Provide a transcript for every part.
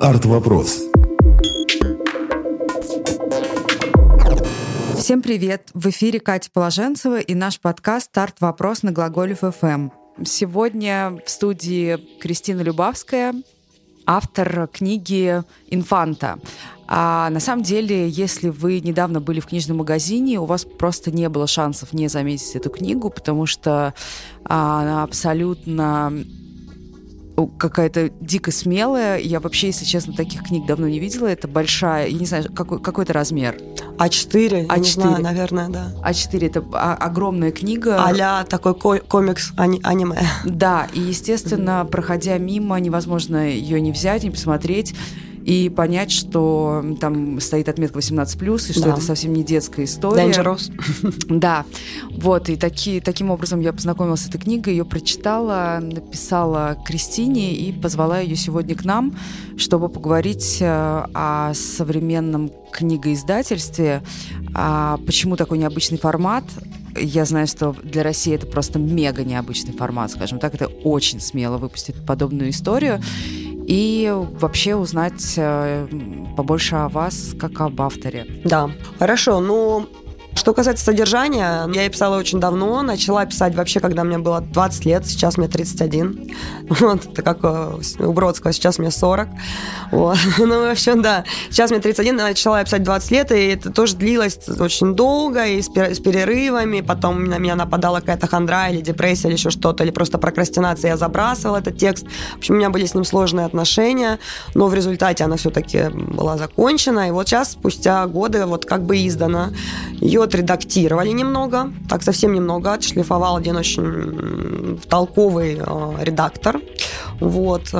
Арт-вопрос. Всем привет! В эфире Катя Положенцева и наш подкаст «Арт-вопрос» на Глаголев FM. Сегодня в студии Кристина Любавская, автор книги «Инфанта». А на самом деле, если вы недавно были в книжном магазине, у вас просто не было шансов не заметить эту книгу, потому что она абсолютно какая-то дико смелая. Я вообще, если честно, таких книг давно не видела. Это большая, я не знаю, какой это размер? А4, я не знаю, наверное, да. А4 — это огромная книга. А-ля такой комикс аниме. Да, и, естественно, проходя мимо, невозможно ее не взять, не посмотреть. И понять, что там стоит отметка 18+, и что это совсем не детская история. Dangerous. Да. Вот, и таким образом я познакомилась с этой книгой, ее прочитала, написала Кристине и позвала ее сегодня к нам, чтобы поговорить о современном книгоиздательстве, почему такой необычный формат. Я знаю, что для России это просто мега необычный формат, скажем так. Это очень смело выпустить подобную историю. И вообще узнать побольше о вас, как об авторе. Да, хорошо. Ну, что касается содержания, я писала очень давно. Начала писать вообще, когда мне было 20 лет, сейчас мне 31. Вот, это как у Бродского, сейчас мне 40. Вот. Ну, в общем, да, сейчас мне 31, начала я писать 20 лет, и это тоже длилось очень долго, и с перерывами. Потом на меня нападала какая-то хандра или депрессия, или еще что-то, или просто прокрастинация, я забрасывала этот текст. В общем, у меня были с ним сложные отношения, но в результате она все-таки была закончена. И вот сейчас, спустя годы, вот как бы издана. Ее отредактировали немного, так совсем немного, отшлифовал один очень толковый редактор. Вот.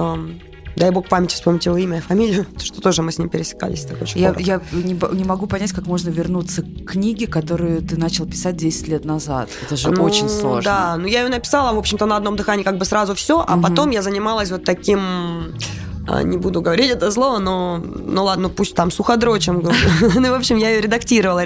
Дай бог памяти, вспомните его имя и фамилию, что тоже мы с ним пересекались. Так очень я не могу понять, как можно вернуться к книге, которую ты начал писать 10 лет назад. Это же очень сложно. Да, но я ее написала, в общем-то, на одном дыхании как бы сразу все, а потом я занималась вот таким... Не буду говорить это слово, но ну ладно, пусть там суходрочем. Ну, в общем, я ее редактировала,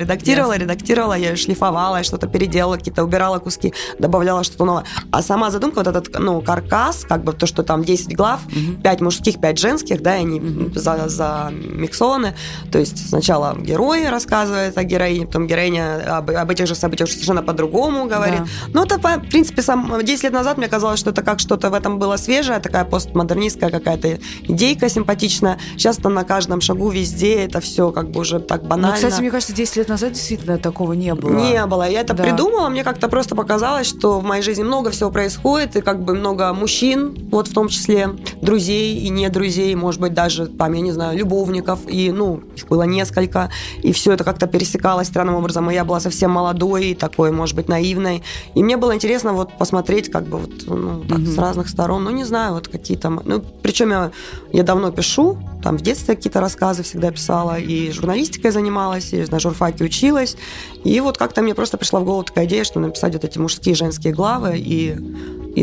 я ее шлифовала, что-то переделала, какие-то убирала куски, добавляла что-то новое. А сама задумка, вот этот, ну, каркас, как бы то, что там 10 глав, 5 мужских, 5 женских, да, и они замиксованы. То есть сначала герои рассказывают о героине, потом героиня об этих же событиях совершенно по-другому говорит. Да. Ну, это, в принципе, 10 лет назад мне казалось, что это как что-то в этом было свежее, такая постмодернистская какая-то идейка симпатичная. Сейчас там на каждом шагу везде это все как бы уже так банально. Но, кстати, мне кажется, 10 лет назад действительно такого не было. Не было. Я это придумала. Мне как-то просто показалось, что в моей жизни много всего происходит, и как бы много мужчин, вот в том числе друзей и не друзей, может быть, даже там, я не знаю, любовников, и, ну, их было несколько, и все это как-то пересекалось странным образом, и я была совсем молодой и такой, может быть, наивной. И мне было интересно вот посмотреть как бы вот, ну, так, с разных сторон, ну, не знаю, вот какие там... Ну, причем я давно пишу, там в детстве какие-то рассказы всегда писала, и журналистикой занималась, и на журфаке училась. И вот как-то мне просто пришла в голову такая идея, что написать вот эти мужские и женские главы. И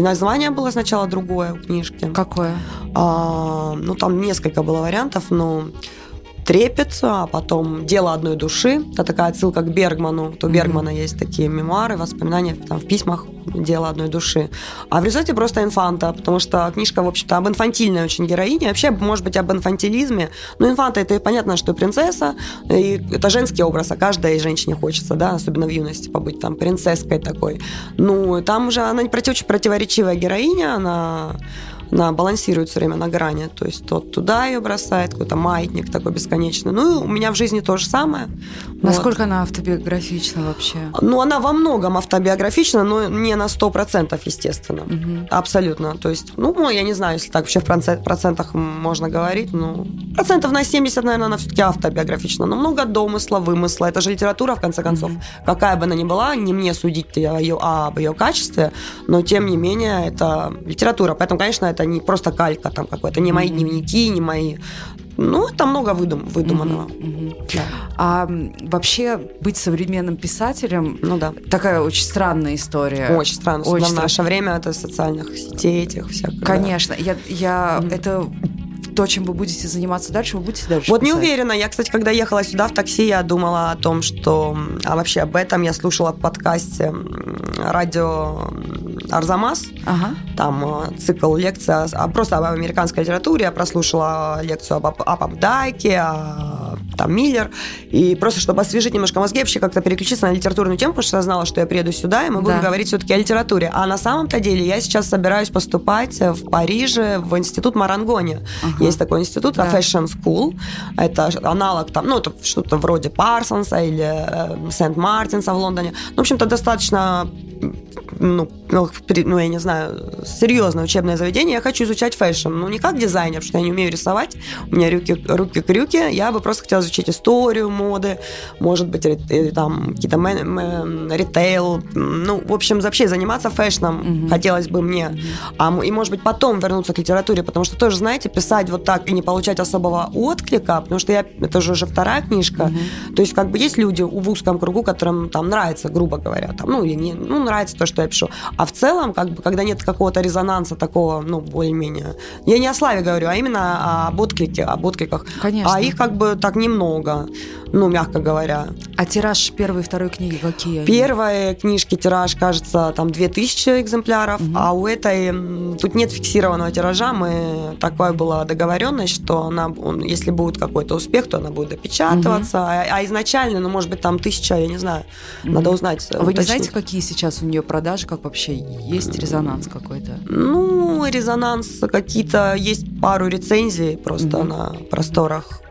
название было сначала другое у книжки. Какое? Ну, там несколько было вариантов, но... «Трепет», а потом «Дело одной души». Это такая отсылка к Бергману. У Бергмана есть такие мемуары, воспоминания там, в письмах «Дело одной души». А в результате просто «Инфанта», потому что книжка, в общем-то, об инфантильной очень героине. Вообще, может быть, об инфантилизме. Но «Инфанта» — это понятно, что принцесса. И это женский образ, а каждой женщине хочется, да, особенно в юности, побыть там принцесской такой. Ну, там уже она очень противоречивая героиня, она балансирует все время на грани. То есть тот туда ее бросает, какой-то маятник такой бесконечный. Ну, у меня в жизни то же самое. Насколько она автобиографична вообще? Ну, она во многом автобиографична, но не на 100%, естественно. Абсолютно. То есть, ну, я не знаю, если так вообще в процентах можно говорить, но процентов на 70, наверное, она все-таки автобиографична. Но много домысла, вымысла. Это же литература, в конце концов. Какая бы она ни была, не мне судить об ее качестве, но, тем не менее, это литература. Поэтому, конечно, это не просто калька там какой-то, не мои дневники, не мои... Ну, это много выдуманного. Да. А вообще быть современным писателем, ну, да, такая очень странная история. Очень странная. Очень странная. В наше время это социальных сетей этих всяких. Конечно. Да. Это... То, чем вы будете заниматься дальше, вы будете дальше писать? Не уверена. Я, кстати, когда ехала сюда в такси, я думала о том, что... А вообще об этом я слушала в подкасте радио Арзамас, там цикл лекций просто об американской литературе. Я прослушала лекцию об Апдайке, там Миллер, и просто чтобы освежить немножко мозги, вообще как-то переключиться на литературную тему, потому что я знала, что я приеду сюда, и мы будем говорить все-таки о литературе. А на самом-то деле я сейчас собираюсь поступать в Париже в институт Marangone. Есть такой институт, Fashion School. Это аналог там, ну, это что-то вроде Parsons или Сент-Мартинса в Лондоне. Ну, в общем-то, достаточно, я не знаю, серьезное учебное заведение. Я хочу изучать фэшн. Ну, не как дизайнер, потому что я не умею рисовать. У меня руки-крюки. Я бы просто хотела изучить историю моды, может быть, там какие-то ритейл. Ну, в общем, вообще заниматься фэшном хотелось бы мне. И, может быть, потом вернуться к литературе, потому что тоже, знаете, писать вот так и не получать особого отклика, потому что это же уже вторая книжка. То есть, как бы, есть люди в узком кругу, которым там нравится, грубо говоря, там, ну, или не, ну, нравится то, что я пишу. А в целом, как бы, когда нет какого-то резонанса такого, ну, более-менее... Я не о славе говорю, а именно об откликах. Конечно. А их, как бы, так немного, ну, мягко говоря. А тираж первой и второй книги какие? Первой книжки тираж, кажется, там 2000 экземпляров, а у этой... Тут нет фиксированного тиража, мы... Такая была договоренность, что если будет какой-то успех, то она будет допечатываться, а изначально, ну, может быть, там 1000, я не знаю, надо узнать. А вы не знаете, какие сейчас у нее продажи, как вообще есть резонанс какой-то? Ну, резонанс какие-то, есть пару рецензий просто на просторах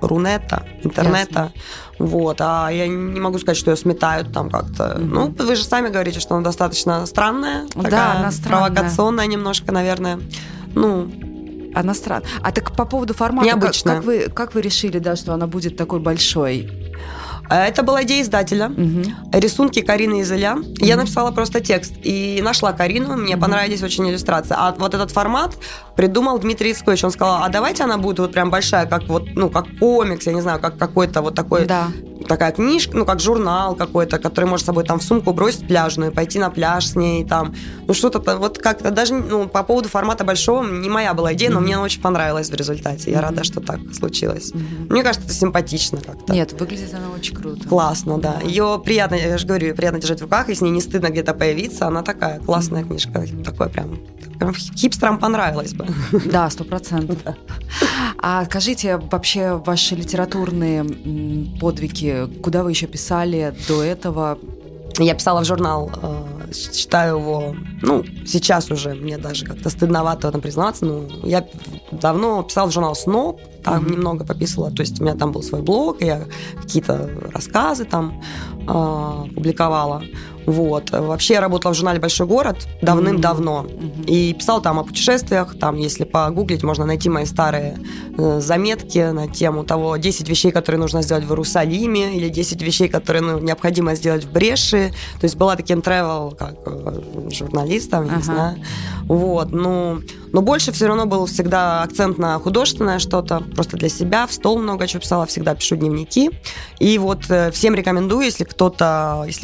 Рунета, интернета. Ясно. Вот, а я не могу сказать, что ее сметают там как-то. Ну, вы же сами говорите, что она достаточно странная, такая, да, она странная, провокационная немножко, наверное. Ну, она странная. А так по поводу формата, необычная. Как вы решили, да, что она будет такой большой? Это была идея издателя. Рисунки Карины из Иля. Я написала просто текст и нашла Карину. Мне понравились очень иллюстрации. А вот этот формат придумал Дмитрий Искович. Он сказал, а давайте она будет вот прям большая, как вот, ну, как комикс, я не знаю, как какой-то вот такой... Да. Такая книжка, ну, как журнал какой-то, который можно с собой там в сумку бросить пляжную, пойти на пляж с ней, там, ну, что-то, вот как-то даже, ну, по поводу формата большого не моя была идея, но мне она очень понравилась в результате, я рада, что так случилось. Мне кажется, это симпатично как-то. Нет, выглядит она очень круто. Классно, да. Ее приятно, я же говорю, приятно держать в руках, и с ней не стыдно где-то появиться, она такая классная книжка, такой прям хипстерам понравилась бы. Да, 100%. А скажите, вообще ваши литературные подвиги, куда вы еще писали до этого? Я писала в журнал, читаю его, ну, сейчас уже мне даже как-то стыдновато в этом признаться, но я давно писала в журнал «Снобб», там немного пописала, то есть у меня там был свой блог, я какие-то рассказы там публиковала. Вот. Вообще я работала в журнале «Большой город» давным-давно. И писала там о путешествиях. Там, если погуглить, можно найти мои старые заметки на тему того 10 вещей, которые нужно сделать в Иерусалиме, или 10 вещей, которые необходимо сделать в Бреши. То есть была таким travel, как журналистом, не знаю. Вот. Но больше все равно был всегда акцент на художественное что-то. Просто для себя. В стол много чего писала. Всегда пишу дневники. И вот всем рекомендую, если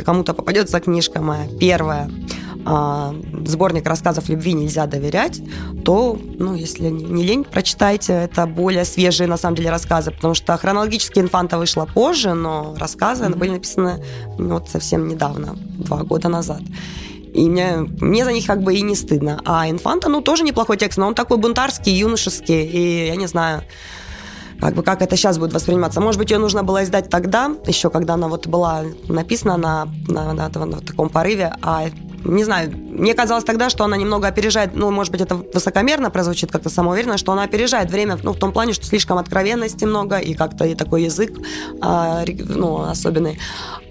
кому-то попадется книжка моя первая, сборник рассказов «Любви нельзя доверять», то, ну, если не лень, прочитайте. Это более свежие, на самом деле, рассказы, потому что хронологически «Инфанта» вышла позже, но рассказы были написаны вот совсем недавно, 2 года назад. И мне за них как бы и не стыдно. А «Инфанта», ну, тоже неплохой текст, но он такой бунтарский, юношеский, и я не знаю... Как это сейчас будет восприниматься? Может быть, ее нужно было издать тогда, еще когда она вот была написана на таком порыве, не знаю, мне казалось тогда, что она немного опережает, ну, может быть, это высокомерно прозвучит как-то самоуверенно, что она опережает время, ну, в том плане, что слишком откровенности много, и как-то и такой язык, особенный.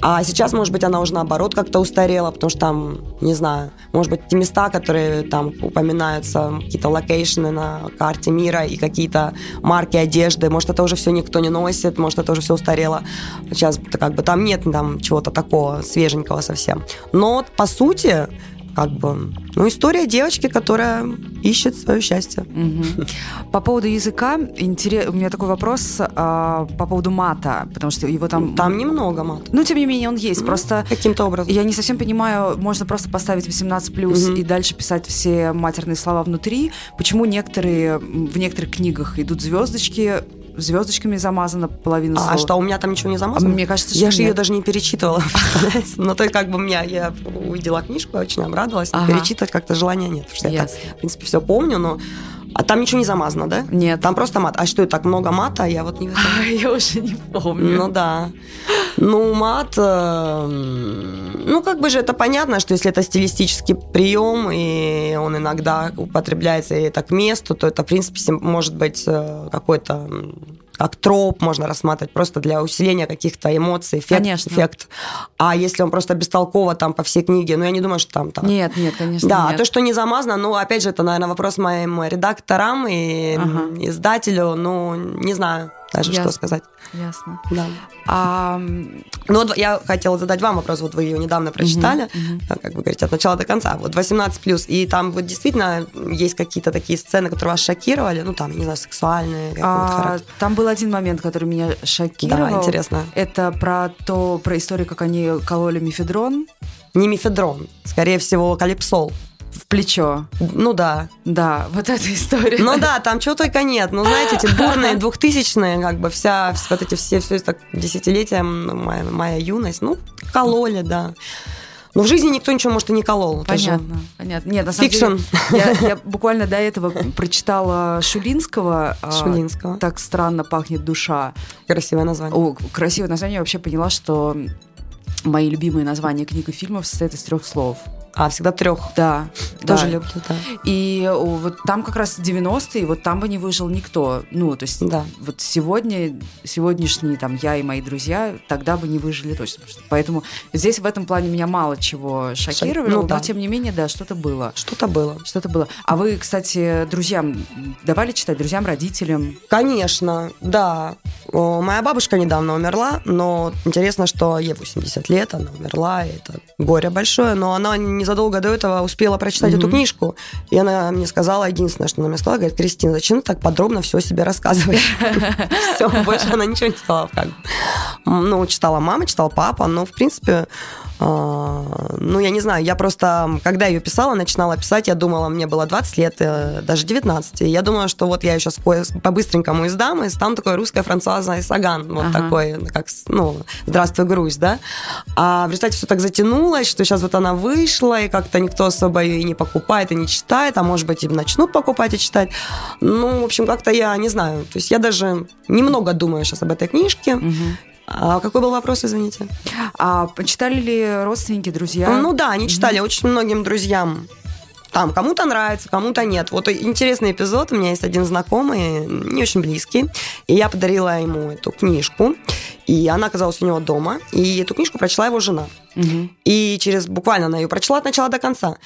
А сейчас, может быть, она уже, наоборот, как-то устарела, потому что там, не знаю, может быть, те места, которые там упоминаются, какие-то локейшны на карте мира и какие-то марки одежды, может, это уже все никто не носит, может, это уже все устарело. Сейчас как бы там нет там чего-то такого свеженького совсем. Но, по сути, как бы, ну, история девочки, которая ищет свое счастье. По поводу языка, у меня такой вопрос по поводу мата, потому что его там немного мата. Ну, тем не менее, он есть, просто... Каким-то образом. Я не совсем понимаю, можно просто поставить 18+, и дальше писать все матерные слова внутри. Почему в некоторых книгах идут звездочки, звездочками замазана половина слова. А что, у меня там ничего не замазано? Мне кажется, что я же ее даже не перечитывала. Но то есть как бы я увидела книжку, я очень обрадовалась. Перечитывать как-то желания нет. Потому что я так, в принципе, все помню, но... А там ничего не замазано, да? Нет. Там просто мат. А что, это так много мата? Я вот не... Я уже не помню. Ну да. Ну, мат... Ну, как бы же это понятно, что если это стилистический прием, и он иногда употребляется, и это к месту, то это, в принципе, может быть какой-то... как троп можно рассматривать просто для усиления каких-то эмоций, эффект. А если он просто бестолково там по всей книге, я не думаю, что там... Нет, конечно, да, нет. А то, что не замазано, опять же, это, наверное, вопрос моим редакторам и издателю, не знаю даже, что сказать. Ясно. Да. Я хотела задать вам вопрос, вы ее недавно прочитали, как вы говорите, от начала до конца, 18+, и там действительно есть какие-то такие сцены, которые вас шокировали, я не знаю, сексуальные, какого-то характера. Там был один момент, который меня шокировал. Да, интересно. Это про историю, как они кололи мефедрон. Не мефедрон, скорее всего, калипсол. В плечо. Да. Да, вот эта история. Да, там чего только нет. Знаете, эти бурные 2000-е, как бы вот эти все так, десятилетия, моя юность, кололи, да. Но в жизни никто ничего, может, и не колол. Понятно. Нет, на самом деле, я буквально до этого прочитала Шулинского. «Так странно пахнет душа». Красивое название. Красивое название. Я вообще поняла, что мои любимые названия книг и фильмов состоят из 3 слов. А, всегда 3. Да. Тоже люблю, да. И вот там как раз 90-е, вот там бы не выжил никто. То есть вот сегодняшние там я и мои друзья тогда бы не выжили точно. Поэтому здесь в этом плане меня мало чего шокировало, но тем не менее, да, что-то было. Что-то было. А вы, кстати, друзьям давали читать? Друзьям, родителям? Конечно, да. Моя бабушка недавно умерла, но интересно, что ей 80 лет, она умерла, и это горе большое, но она незадолго до этого успела прочитать эту книжку, и она мне сказала, единственное, что она мне сказала, говорит: «Кристина, зачем ты так подробно все о себе рассказываешь?» Все, больше она ничего не сказала. Читала мама, читал папа, но, в принципе, я не знаю, я просто, когда ее начинала писать, я думала, мне было 20 лет, даже 19, и я думала, что вот я ее сейчас по-быстренькому издам, и стану такой русская Франсуаза Саган, вот такой, как, «Здравствуй, Грусть», да? А в результате все так затянулось, что сейчас вот она вышла, и как-то никто особо ее и не покупает, и не читает, а может быть, и начнут покупать и читать. В общем, как-то я не знаю, то есть я даже немного думаю сейчас об этой книжке. А какой был вопрос, извините? Читали ли родственники, друзья? Они читали очень многим друзьям. Там кому-то нравится, кому-то нет. Вот интересный эпизод. У меня есть один знакомый, не очень близкий, и я подарила ему эту книжку, и она оказалась у него дома, и эту книжку прочла его жена. И буквально она ее прочла от начала до конца.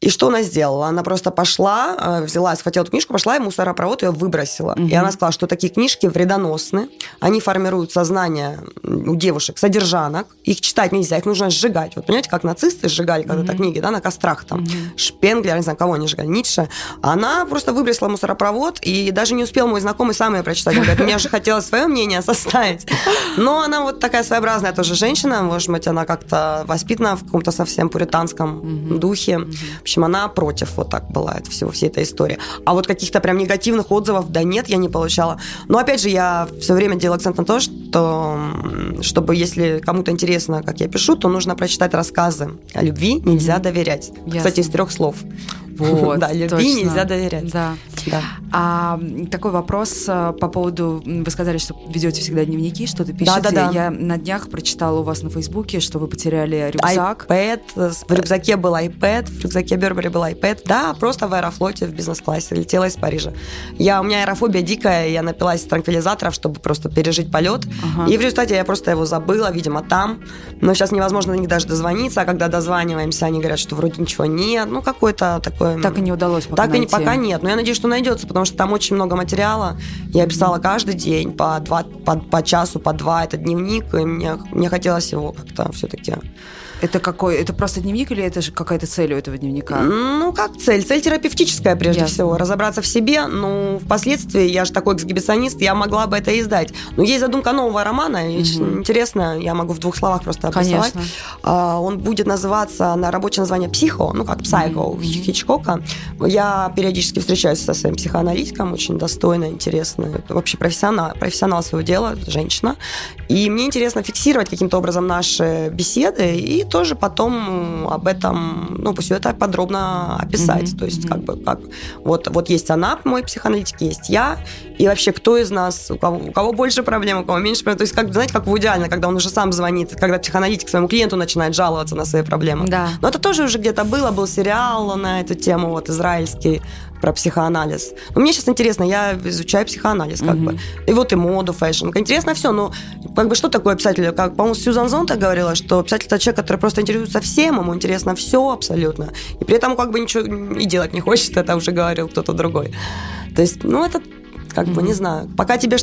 И что она сделала? Она просто пошла, взяла, схватила эту книжку, пошла и в мусоропровод ее выбросила. И она сказала, что такие книжки вредоносны, они формируют сознание у девушек, содержанок, их читать нельзя, их нужно сжигать. Вот понимаете, как нацисты сжигали когда-то книги, да, на кострах там, Шпенглер, не знаю, кого они сжигали, Ницше. Она просто выбросила мусоропровод, и даже не успел мой знакомый сам ее прочитать. Он говорит: мне же хотелось свое мнение составить. Но она вот такая своеобразная тоже женщина, может быть, она как-то воспитана в каком-то совсем пуританском духе. В общем, она против вот так была от всего, всей этой истории. А вот каких-то прям негативных отзывов, да нет, я не получала. Но опять же, я все время делала акцент на то, что чтобы, если кому-то интересно, как я пишу, то нужно прочитать рассказы о «Любви нельзя доверять». Ясно. Кстати, из 3 слов. Вот, да, «Любви точно. Нельзя доверять». Да. Да. Такой вопрос по поводу... Вы сказали, что ведете всегда дневники, что-то пишете. Да. Я на днях прочитала у вас на Фейсбуке, что вы потеряли рюкзак. В рюкзаке был iPad, в рюкзаке Бербери был iPad. Да, просто в Аэрофлоте в бизнес-классе летела из Парижа. У меня аэрофобия дикая, я напилась транквилизаторов, чтобы просто пережить полет. И в результате я просто его забыла, видимо, там. Но сейчас невозможно до них даже дозвониться, а когда дозваниваемся, они говорят, что вроде ничего нет. Какой-то такой... Так и не удалось пока найти. Пока нет. Но я надеюсь, что найдется, потому что там очень много материала. Я писала каждый день по часу, по 2. Это дневник, и мне хотелось его как-то все-таки... Это просто дневник или это же какая-то цель у этого дневника? Как цель? Цель терапевтическая, прежде всего. Разобраться в себе. Впоследствии, я же такой эксгибиционист, я могла бы это издать. Но есть задумка нового романа, интересно, я могу в 2 словах просто описать. Он будет называться, на рабочее название «Психо», как Псайко Хичкока. Я периодически встречаюсь со своим психоаналитиком, очень достойная, интересная, вообще профессионал своего дела, женщина. И мне интересно фиксировать каким-то образом наши беседы и тоже потом об этом, ну, пусть это подробно описать. Mm-hmm. То есть, как бы, как вот есть она, мой психоаналитик, есть я, и вообще, кто из нас, у кого больше проблем, у кого меньше проблем. То есть, как, знаете, как в идеально, когда он уже сам звонит, когда психоаналитик своему клиенту начинает жаловаться на свои проблемы. Да. Но это тоже уже где-то было, был сериал на эту тему, вот, израильский, про психоанализ. Но мне сейчас интересно, я изучаю психоанализ, как бы. И вот и моду, фэшн. Интересно все, но как бы что такое писатель? Как, по-моему, Сьюзан Зонтаг говорила, что писатель – это человек, который просто интересуется всем, ему интересно все абсолютно. И при этом как бы ничего и делать не хочет, это уже говорил кто-то другой. То есть, ну, это как бы, не знаю. Пока у тебя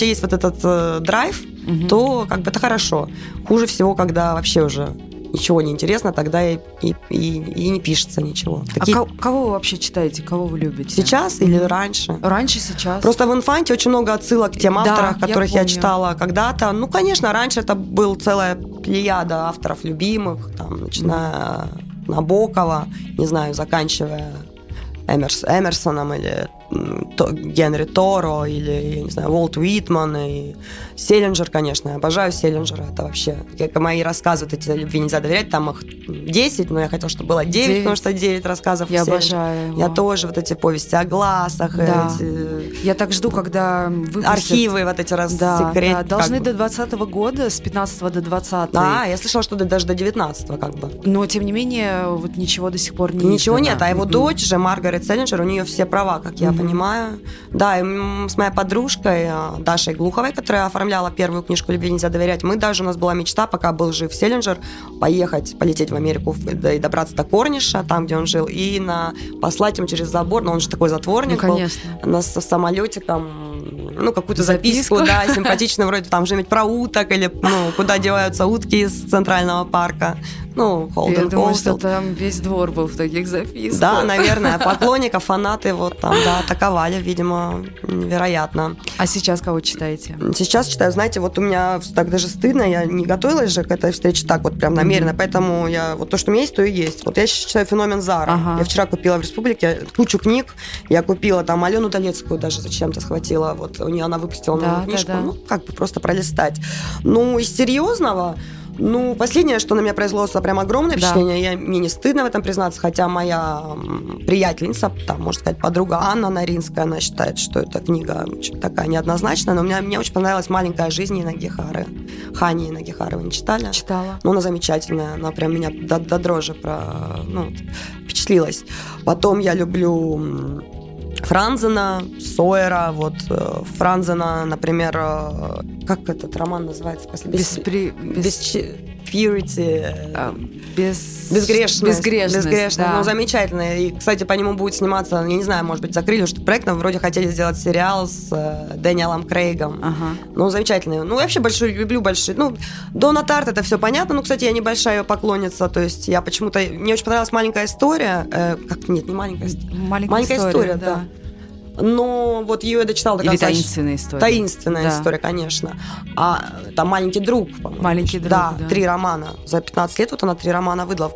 есть вот этот драйв, то как бы это хорошо. Хуже всего, когда вообще уже ничего не интересно, тогда и не пишется ничего. Такие... А кого вы вообще читаете? Кого вы любите? Сейчас или раньше? Раньше, сейчас. Просто в «Инфанте» очень много отсылок к тем авторам, которых я читала когда-то. Ну, конечно, раньше это была целая плеяда авторов любимых, там, начиная Набокова, не знаю, заканчивая Эмерсоном или Генри Торо, или, я не знаю, Уолт Уитман, и Сэлинджер, конечно, я обожаю Сэлинджера, это вообще, как мои рассказы, эти «Любви нельзя доверять», там их 10, но я хотела, чтобы было 9, потому что 9 рассказов. Я обожаю его. Я тоже, вот эти повести о глазах. Да. Я так жду, когда выпустят. Архивы вот эти раз, да, секреты. Да, должны до 20-го года, с 15-го до 20-го. А, я слышала, что даже до 19-го как бы. Но, тем не менее, вот ничего до сих пор не Ничего нет, а его дочь же, Маргарет Сэлинджер, у нее все права, как я понимаю. Да, и с моей подружкой Дашей Глуховой, которая оформляла первую книжку «Любви нельзя доверять», у нас была мечта, пока был жив Сэлинджер, полететь в Америку и добраться до Корниша, там, где он жил, и послать им через забор, но он же такой затворник был, нас с самолетиком, какую-то записку, да, симпатичную, вроде там что-нибудь про уток, или, куда деваются утки из Центрального парка. Я думаю, что там весь двор был в таких записках. Да, наверное, поклонников, фанаты вот там, да, атаковали, видимо, невероятно. А сейчас кого читаете? Сейчас читаю, знаете, вот у меня так даже стыдно, я не готовилась же к этой встрече так вот прям намеренно, поэтому я, вот то, что у меня есть, то и есть. Вот я сейчас читаю «Феномен Зара». Ага. Я вчера купила в «Республике» кучу книг, я купила там Алену Долецкую даже зачем-то схватила, вот у нее она выпустила новую книжку, как бы просто пролистать. Из серьезного... Последнее, что на меня произвело, это прям огромное впечатление. Мне не стыдно в этом признаться, хотя моя приятельница, там, можно сказать, подруга Анна Наринская, она считает, что эта книга такая неоднозначная, но мне очень понравилась «Маленькая жизнь» Нагихары. Хани Нагихары вы не читали? Читала. Она замечательная, она прям меня до дрожи впечатлилась. Потом я люблю... Франзена, Сойера, Франзена, например, как этот роман называется? Безгрешность. Да. Замечательно. И, кстати, по нему будет сниматься, я не знаю, может быть, закрыли что-то проект, но вроде хотели сделать сериал с Дэниелом Крейгом. Ага. Замечательно. Я вообще люблю большие. Дона Тарт, это все понятно. Кстати, я небольшая ее поклонница. То есть я почему-то... Мне очень понравилась «Маленькая история». Не «Маленькая история». «Маленькая история», да. Но вот ее я дочитала до конца. Или «Таинственная история». «Таинственная история», конечно. А там «Маленький друг», по-моему. «Маленький друг», да. 3 романа. За 15 лет она 3 романа выдала.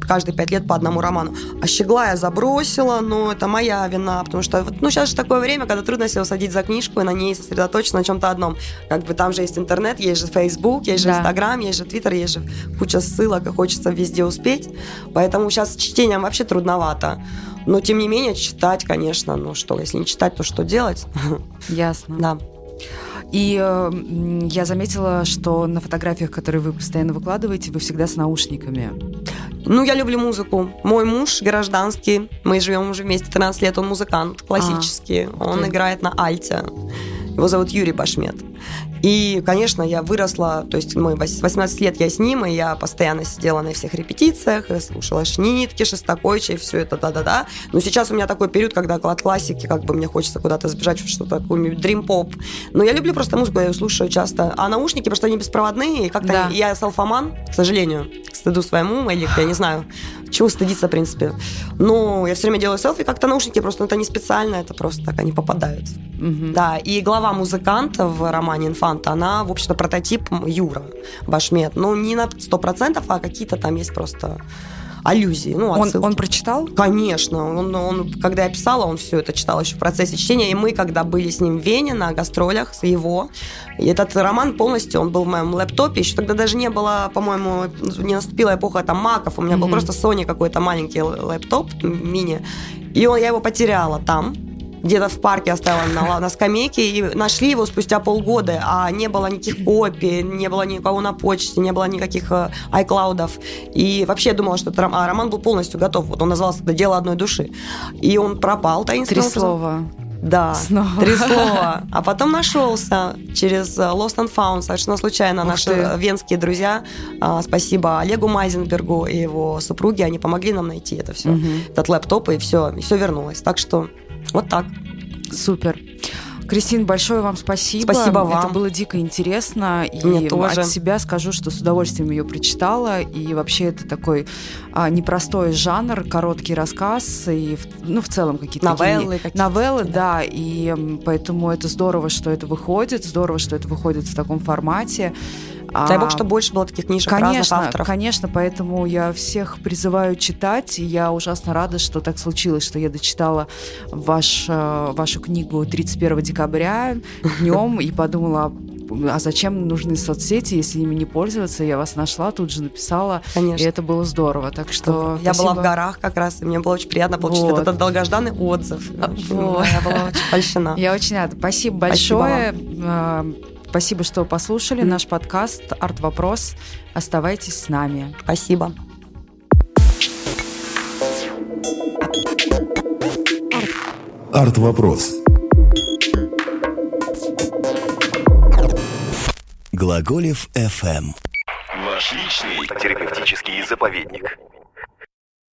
Каждые 5 лет по одному роману. А «Щегла» я забросила, но это моя вина, потому что сейчас же такое время, когда трудно себя усадить за книжку и на ней сосредоточиться на чем-то одном. Как бы там же есть интернет, есть же Facebook, есть же Instagram, есть же Twitter, есть же куча ссылок, и хочется везде успеть. Поэтому сейчас с чтением вообще трудновато. Но, тем не менее, читать, конечно, если не читать, то что делать? Ясно. Да. И я заметила, что на фотографиях, которые вы постоянно выкладываете, вы всегда с наушниками. Я люблю музыку. Мой муж гражданский, мы живем уже вместе 13 лет, он музыкант классический, он играет на альте. Его зовут Юрий Башмет. И, конечно, я выросла, то есть 18 лет я с ним, и я постоянно сидела на всех репетициях, слушала Шнитки, Шостаковича и все это, да-да-да. Но сейчас у меня такой период, когда от классики, как бы мне хочется куда-то сбежать, что-то такое, дрим-поп. Но я люблю просто музыку, я ее слушаю часто. А наушники, потому что они беспроводные, и как-то я селфоман, к сожалению, к стыду своему, или я не знаю, чего стыдиться, в принципе. Но я все время делаю селфи, как-то наушники, просто это не специально, это просто так они попадают. Угу. Да, и глава музыканта в романе «Инфанта», она, в общем-то, прототип Юра Башмет. Не на 100%, а какие-то там есть просто... аллюзии. Ну, он прочитал? Конечно. Он, когда я писала, он все это читал еще в процессе чтения. И мы, когда были с ним в Вене на гастролях, с его... Этот роман полностью, он был в моем лэптопе. Еще тогда даже не было, по-моему, не наступила эпоха там маков. У меня был просто Sony какой-то маленький лэптоп, мини. И я его потеряла там. Где-то в парке оставила на скамейке, и нашли его спустя полгода, а не было никаких копий, не было никого на почте, не было никаких iCloud'ов. И вообще я думала, что это роман был полностью готов. Вот он назывался «Дело одной души». И он пропал таинственным образом. Да, снова. 3 слова. А потом нашелся через Lost and Found, совершенно случайно. Наши венские друзья, спасибо Олегу Майзенбергу и его супруге, они помогли нам найти это все, этот лэптоп, и все вернулось. Так что вот так. Супер. Кристин, большое вам спасибо. Спасибо вам. Это было дико интересно. Мне тоже. От себя скажу, что с удовольствием ее прочитала. И вообще это такой непростой жанр, короткий рассказ. И, в целом какие-то новеллы, да. И поэтому это здорово, что это выходит. Здорово, что это выходит в таком формате. Дай бог, что больше было таких книжек, конечно, разных авторов. Конечно, поэтому я всех призываю читать, и я ужасно рада, что так случилось, что я дочитала вашу книгу 31 декабря днем и подумала, а зачем нужны соцсети, если ими не пользоваться? Я вас нашла, тут же написала, конечно. И это было здорово. Так что я спасибо. Была в горах как раз, и мне было очень приятно получить этот долгожданный отзыв. Я была очень польщена. Я очень рада. Спасибо большое. Спасибо, что послушали наш подкаст «Арт-вопрос». Оставайтесь с нами. Спасибо. «Арт-вопрос». Глаголев FM. Ваш личный терапевтический заповедник.